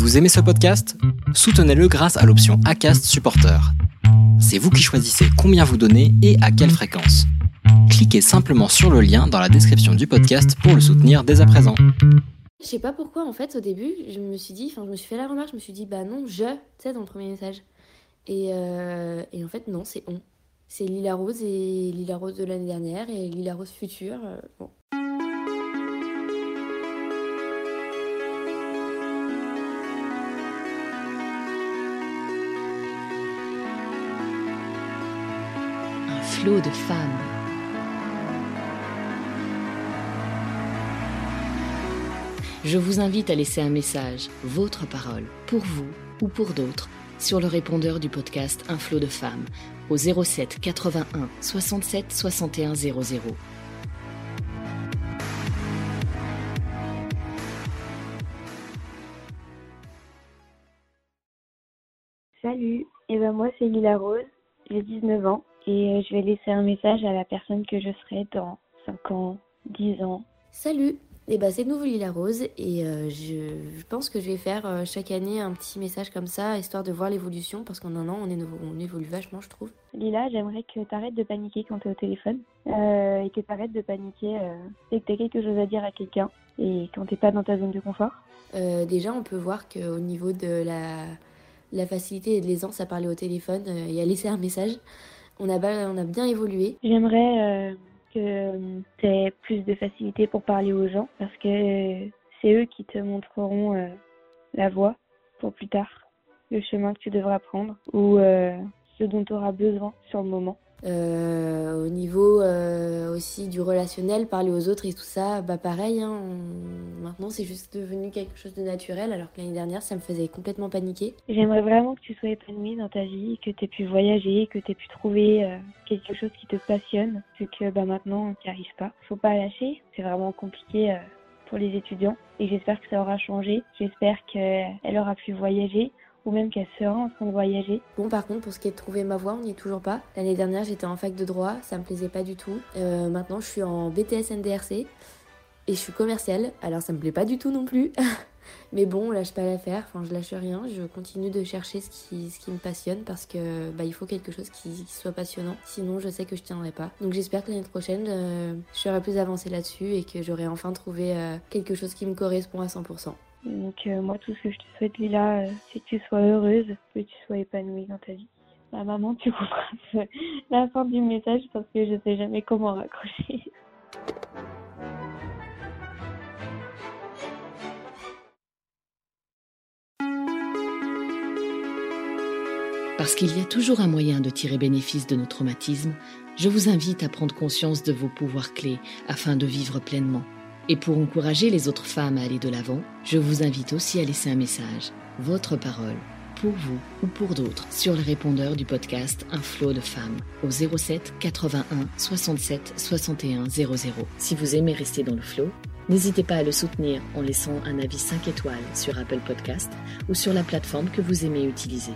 Vous aimez ce podcast ? Soutenez-le grâce à l'option Acast Supporter. C'est vous qui choisissez combien vous donnez et à quelle fréquence. Cliquez simplement sur le lien dans la description du podcast pour le soutenir dès à présent. Je sais pas pourquoi, en fait, au début, je me suis fait la remarque, bah non, dans le premier message. Et en fait, non, c'est on. C'est Lila Rose et Lila Rose de l'année dernière et Lila Rose future. Bon. Un flot de femmes. Je vous invite à laisser un message, votre parole, pour vous ou pour d'autres, sur le répondeur du podcast Un Flot de Femmes, au 07 81 67 61 00. Salut, moi c'est Lila Rose, j'ai 19 ans et je vais laisser un message à la personne que je serai dans 5 ans, 10 ans. Salut! C'est de nouveau Lila Rose et je pense que je vais faire chaque année un petit message comme ça, histoire de voir l'évolution, parce qu'en un an, on évolue vachement, je trouve. Lila, j'aimerais que t'arrêtes de paniquer quand t'es au téléphone et que t'arrêtes de paniquer dès que t'as quelque chose à dire à quelqu'un et quand t'es pas dans ta zone de confort. Déjà, on peut voir qu'au niveau de la facilité et de l'aisance à parler au téléphone et à laisser un message, on a bien évolué. J'aimerais... que t'aies plus de facilité pour parler aux gens parce que c'est eux qui te montreront la voie pour plus tard, le chemin que tu devras prendre ou ce dont tu auras besoin sur le moment. Au niveau aussi du relationnel, parler aux autres et tout ça, pareil, hein, maintenant c'est juste devenu quelque chose de naturel alors que l'année dernière ça me faisait complètement paniquer. J'aimerais vraiment que tu sois épanouie dans ta vie, que tu aies pu voyager, que tu aies pu trouver quelque chose qui te passionne, vu que maintenant tu n'y arrives pas. Faut pas lâcher, c'est vraiment compliqué pour les étudiants et j'espère que ça aura changé, j'espère qu'elle aura pu voyager. Ou même qu'elle sera en train de voyager. Bon, par contre, pour ce qui est de trouver ma voie, on n'y est toujours pas. L'année dernière, j'étais en fac de droit, ça me plaisait pas du tout. Maintenant, je suis en BTS NDRC et je suis commerciale, alors ça me plaît pas du tout non plus. Mais bon, on lâche pas l'affaire, je lâche rien, je continue de chercher ce qui me passionne parce que il faut quelque chose qui soit passionnant, sinon je sais que je tiendrai pas. Donc j'espère que l'année prochaine, je serai plus avancée là-dessus et que j'aurai enfin trouvé quelque chose qui me correspond à 100%. Donc moi, tout ce que je te souhaite, Lila, c'est que tu sois heureuse, que tu sois épanouie dans ta vie. Maman, tu comprends la fin du message parce que je sais jamais comment raccrocher. Parce qu'il y a toujours un moyen de tirer bénéfice de nos traumatismes, je vous invite à prendre conscience de vos pouvoirs clés afin de vivre pleinement. Et pour encourager les autres femmes à aller de l'avant, je vous invite aussi à laisser un message, votre parole, pour vous ou pour d'autres, sur le répondeur du podcast Un Flot de Femmes, au 07 81 67 61 00. Si vous aimez rester dans le flot, n'hésitez pas à le soutenir en laissant un avis 5 étoiles sur Apple Podcast ou sur la plateforme que vous aimez utiliser.